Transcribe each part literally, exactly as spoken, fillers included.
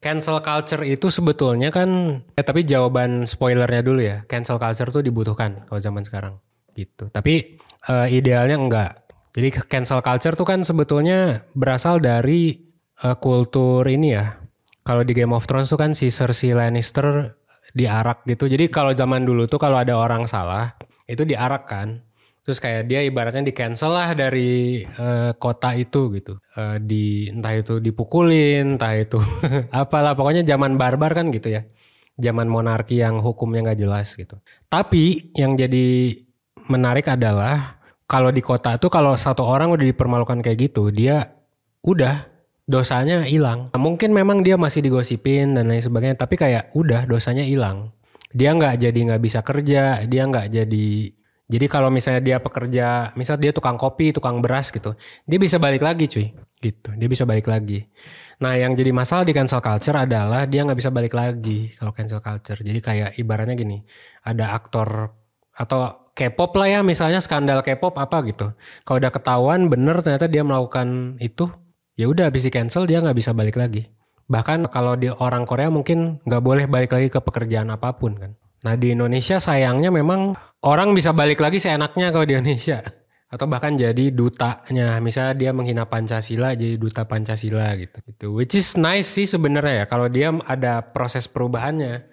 Cancel culture itu sebetulnya kan, eh, tapi jawaban spoilernya dulu ya. Cancel culture tuh dibutuhkan kalau zaman sekarang gitu. Tapi uh, idealnya enggak. Jadi cancel culture tuh kan sebetulnya berasal dari uh, kultur ini ya. Kalau di Game of Thrones tuh kan si Cersei Lannister diarak gitu. Jadi kalau zaman dulu tuh kalau ada orang salah itu diarak kan. Terus kayak dia ibaratnya di cancel lah dari uh, kota itu gitu. Uh, di, entah itu dipukulin, entah itu apalah. Pokoknya zaman barbar kan gitu ya. Zaman monarki yang hukumnya gak jelas gitu. Tapi yang jadi menarik adalah kalau di kota tuh kalau satu orang udah dipermalukan kayak gitu, dia udah dosanya hilang. Nah, mungkin memang dia masih digosipin dan lain sebagainya. Tapi kayak udah dosanya hilang. Dia gak jadi gak bisa kerja, dia gak jadi... Jadi kalau misalnya dia pekerja, misalnya dia tukang kopi, tukang beras gitu. Dia bisa balik lagi cuy. Gitu, dia bisa balik lagi. Nah yang jadi masalah di cancel culture adalah dia gak bisa balik lagi kalau cancel culture. Jadi kayak ibaratnya gini, ada aktor atau K-pop lah ya misalnya skandal K-pop apa gitu. Kalau udah ketahuan bener ternyata dia melakukan itu, ya udah habis di cancel dia gak bisa balik lagi. Bahkan kalau di orang Korea mungkin gak boleh balik lagi ke pekerjaan apapun kan. Nah di Indonesia sayangnya memang orang bisa balik lagi seenaknya kalau di Indonesia. Atau bahkan jadi dutanya. Misalnya dia menghina Pancasila jadi duta Pancasila gitu. gitu. Which is nice sih sebenarnya ya kalau dia ada proses perubahannya.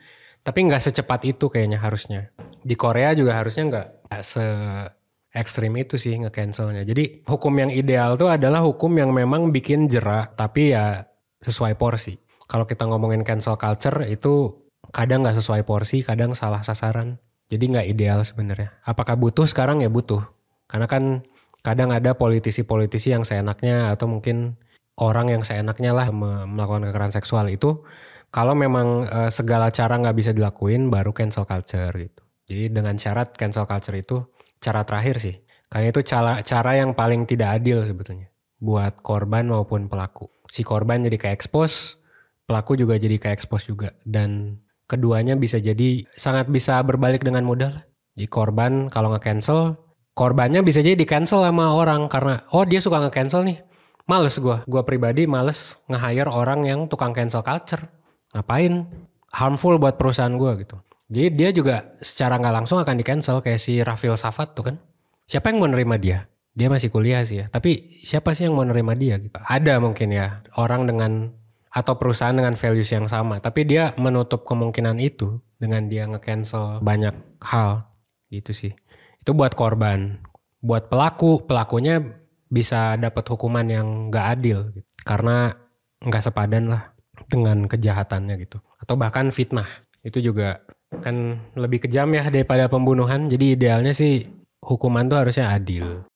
Tapi gak secepat itu kayaknya harusnya. Di Korea juga harusnya gak se-ekstrim itu sih nge-cancelnya. Jadi hukum yang ideal tuh adalah hukum yang memang bikin jera. Tapi ya sesuai porsi. Kalau kita ngomongin cancel culture itu... Kadang gak sesuai porsi, kadang salah sasaran. Jadi gak ideal sebenarnya. Apakah butuh sekarang? Ya butuh. Karena kan kadang ada politisi-politisi yang seenaknya atau mungkin orang yang seenaknya lah melakukan kekerasan seksual itu. Kalau memang e, segala cara gak bisa dilakuin baru cancel culture gitu. Jadi dengan syarat cancel culture itu cara terakhir sih. Karena itu cara, cara yang paling tidak adil sebetulnya. Buat korban maupun pelaku. Si korban jadi ke expose, pelaku juga jadi ke expose juga. Dan... Keduanya bisa jadi sangat bisa berbalik dengan mudah lah. Jadi korban kalau nge-cancel, korbannya bisa jadi di-cancel sama orang karena oh dia suka nge-cancel nih. Males gue, gue pribadi males nge-hire orang yang tukang cancel culture. Ngapain? Harmful buat perusahaan gue gitu. Jadi dia juga secara gak langsung akan di-cancel kayak si Rafil Safat tuh kan. Siapa yang mau nerima dia? Dia masih kuliah sih ya. Tapi siapa sih yang mau nerima dia gitu? Ada mungkin ya orang dengan... Atau perusahaan dengan values yang sama. Tapi dia menutup kemungkinan itu. Dengan dia nge-cancel banyak hal. Gitu sih. Itu buat korban. Buat pelaku. Pelakunya bisa dapat hukuman yang gak adil. Gitu. Karena gak sepadan lah. Dengan kejahatannya gitu. Atau bahkan fitnah. Itu juga kan lebih kejam ya daripada pembunuhan. Jadi idealnya sih hukuman tuh harusnya adil.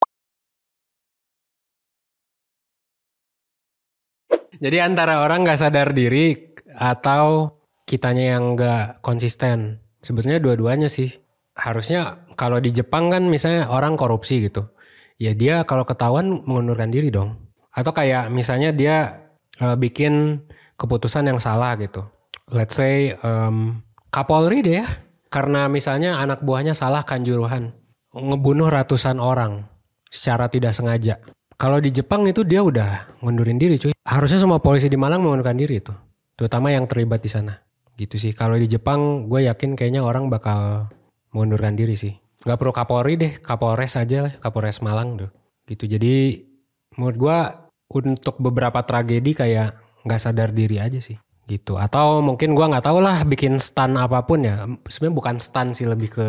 Jadi antara orang gak sadar diri atau kitanya yang gak konsisten. Sebetulnya dua-duanya sih. Harusnya kalau di Jepang kan misalnya orang korupsi gitu. Ya dia kalau ketahuan mengundurkan diri dong. Atau kayak misalnya dia uh, bikin keputusan yang salah gitu. Let's say um, Kapolri deh ya. Karena misalnya anak buahnya salah Kanjuruhan. Ngebunuh ratusan orang secara tidak sengaja. Kalau di Jepang itu dia udah ngundurin diri cuy. Harusnya semua polisi di Malang mengundurkan diri itu. Terutama yang terlibat di sana. Gitu sih. Kalau di Jepang gue yakin kayaknya orang bakal mengundurkan diri sih. Gak perlu Kapolri deh. Kapolres aja lah. Kapolres Malang tuh. Gitu. Jadi menurut gue untuk beberapa tragedi kayak gak sadar diri aja sih. Gitu. Atau mungkin gue gak tahu lah bikin stan apapun ya. Sebenarnya bukan stan sih. Lebih ke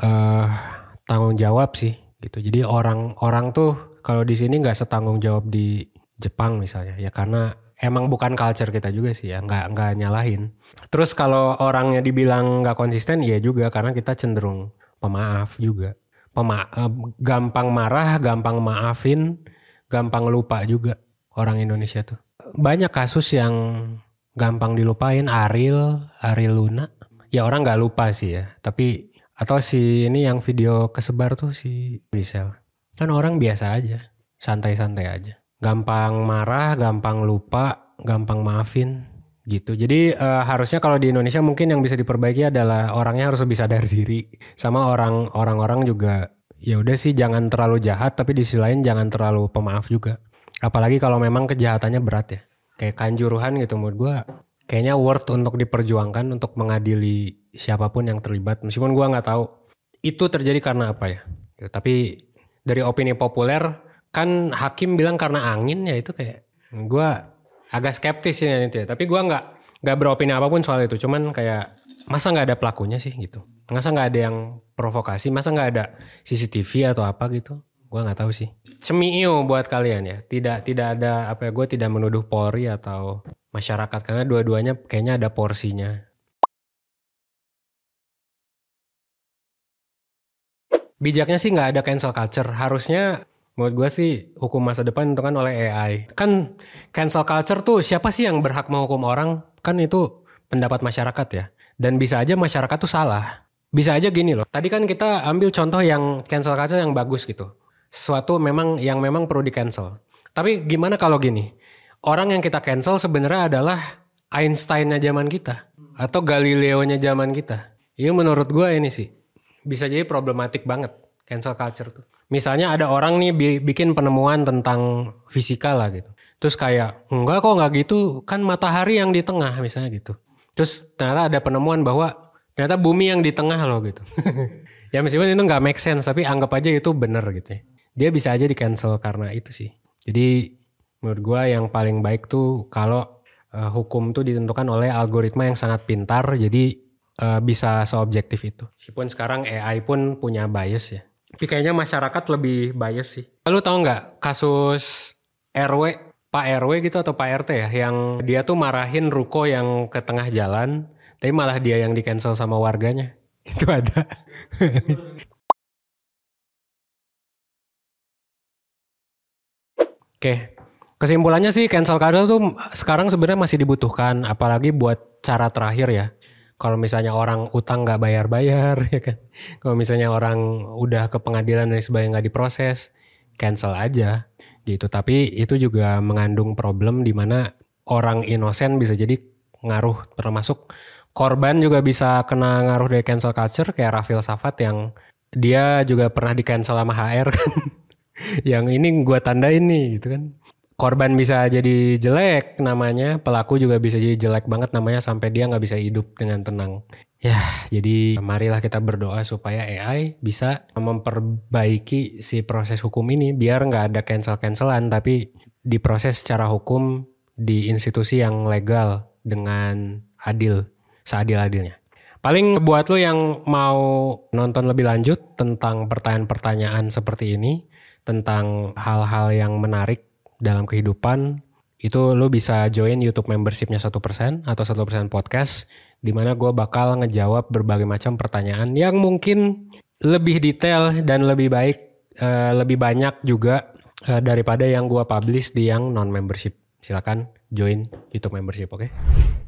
uh, tanggung jawab sih. Gitu. Jadi orang-orang tuh... Kalau di sini nggak setanggung jawab di Jepang misalnya, ya karena emang bukan culture kita juga sih ya, nggak nggak nyalahin. Terus kalau orangnya dibilang nggak konsisten, ya juga karena kita cenderung pemaaf juga, Pema- gampang marah, gampang maafin, gampang lupa juga orang Indonesia tuh. Banyak kasus yang gampang dilupain, Ariel, Ariel Luna, ya orang nggak lupa sih ya. Tapi atau si ini yang video kesebar tuh si Rizal, kan orang biasa aja, santai-santai aja. Gampang marah, gampang lupa, gampang maafin gitu. Jadi uh, harusnya kalau di Indonesia mungkin yang bisa diperbaiki adalah orangnya harus lebih sadar diri. Sama orang, orang-orang juga ya udah sih jangan terlalu jahat, tapi di sisi lain jangan terlalu pemaaf juga. Apalagi kalau memang kejahatannya berat ya. Kayak Kanjuruhan gitu menurut gue kayaknya worth untuk diperjuangkan untuk mengadili siapapun yang terlibat. Meskipun gue gak tahu itu terjadi karena apa ya. Tapi dari opini populer kan hakim bilang karena angin ya, itu kayak gue agak skeptis ya itu ya. Tapi gue nggak nggak beropini apapun soal itu. Cuman kayak masa nggak ada pelakunya sih gitu. Masa nggak ada yang provokasi. Masa nggak ada C C T V atau apa gitu. Gue nggak tahu sih. Cemiu buat kalian ya. Tidak tidak ada apa ya. Gue tidak menuduh Polri atau masyarakat karena dua-duanya kayaknya ada porsinya. Bijaknya sih nggak ada cancel culture. Harusnya menurut gue sih hukum masa depan ditentukan oleh A I. Kan cancel culture tuh siapa sih yang berhak menghukum orang? Kan itu pendapat masyarakat ya. Dan bisa aja masyarakat tuh salah. Bisa aja gini loh. Tadi kan kita ambil contoh yang cancel culture yang bagus gitu. Sesuatu memang yang memang perlu di cancel. Tapi gimana kalau gini? Orang yang kita cancel sebenarnya adalah Einstein-nya zaman kita. Atau Galileo-nya zaman kita. Ini menurut gue ini sih. Bisa jadi problematik banget cancel culture tuh. Misalnya ada orang nih bikin penemuan tentang fisika lah gitu. Terus kayak enggak kok enggak gitu. Kan matahari yang di tengah misalnya gitu. Terus ternyata ada penemuan bahwa ternyata bumi yang di tengah loh gitu. Ya meskipun itu enggak make sense. Tapi anggap aja itu bener gitu ya. Dia bisa aja di cancel karena itu sih. Jadi menurut gua yang paling baik tuh kalau uh, hukum tuh ditentukan oleh algoritma yang sangat pintar. Jadi uh, bisa seobjektif itu. Meskipun sekarang A I pun punya bias ya. Tapi kayaknya masyarakat lebih bias sih. Lu tahu nggak kasus R W, Pak R W gitu atau Pak R T ya, yang dia tuh marahin ruko yang ke tengah jalan, tapi malah dia yang di cancel sama warganya. Itu ada. Oke, kesimpulannya sih cancel culture tuh sekarang sebenarnya masih dibutuhkan, apalagi buat cara terakhir ya. Kalau misalnya orang utang gak bayar-bayar ya kan. Kalau misalnya orang udah ke pengadilan dan sebagainya gak diproses. Cancel aja gitu. Tapi itu juga mengandung problem di mana orang inosen bisa jadi ngaruh. Termasuk korban juga bisa kena ngaruh dari cancel culture. Kayak Rafil Safat yang dia juga pernah di cancel sama H R kan. Yang ini gue tandain nih gitu kan. Korban bisa jadi jelek namanya, pelaku juga bisa jadi jelek banget namanya sampai dia gak bisa hidup dengan tenang. Ya jadi marilah kita berdoa supaya A I bisa memperbaiki si proses hukum ini biar gak ada cancel-cancelan tapi diproses secara hukum di institusi yang legal dengan adil, seadil-adilnya. Paling buat lo yang mau nonton lebih lanjut tentang pertanyaan-pertanyaan seperti ini, tentang hal-hal yang menarik dalam kehidupan, itu lo bisa join YouTube membership-nya satu persen atau satu persen Podcast, di mana gue bakal ngejawab berbagai macam pertanyaan yang mungkin lebih detail dan lebih baik, uh, lebih banyak juga uh, daripada yang gue publish di yang non-membership. Silakan join YouTube membership, oke? Okay?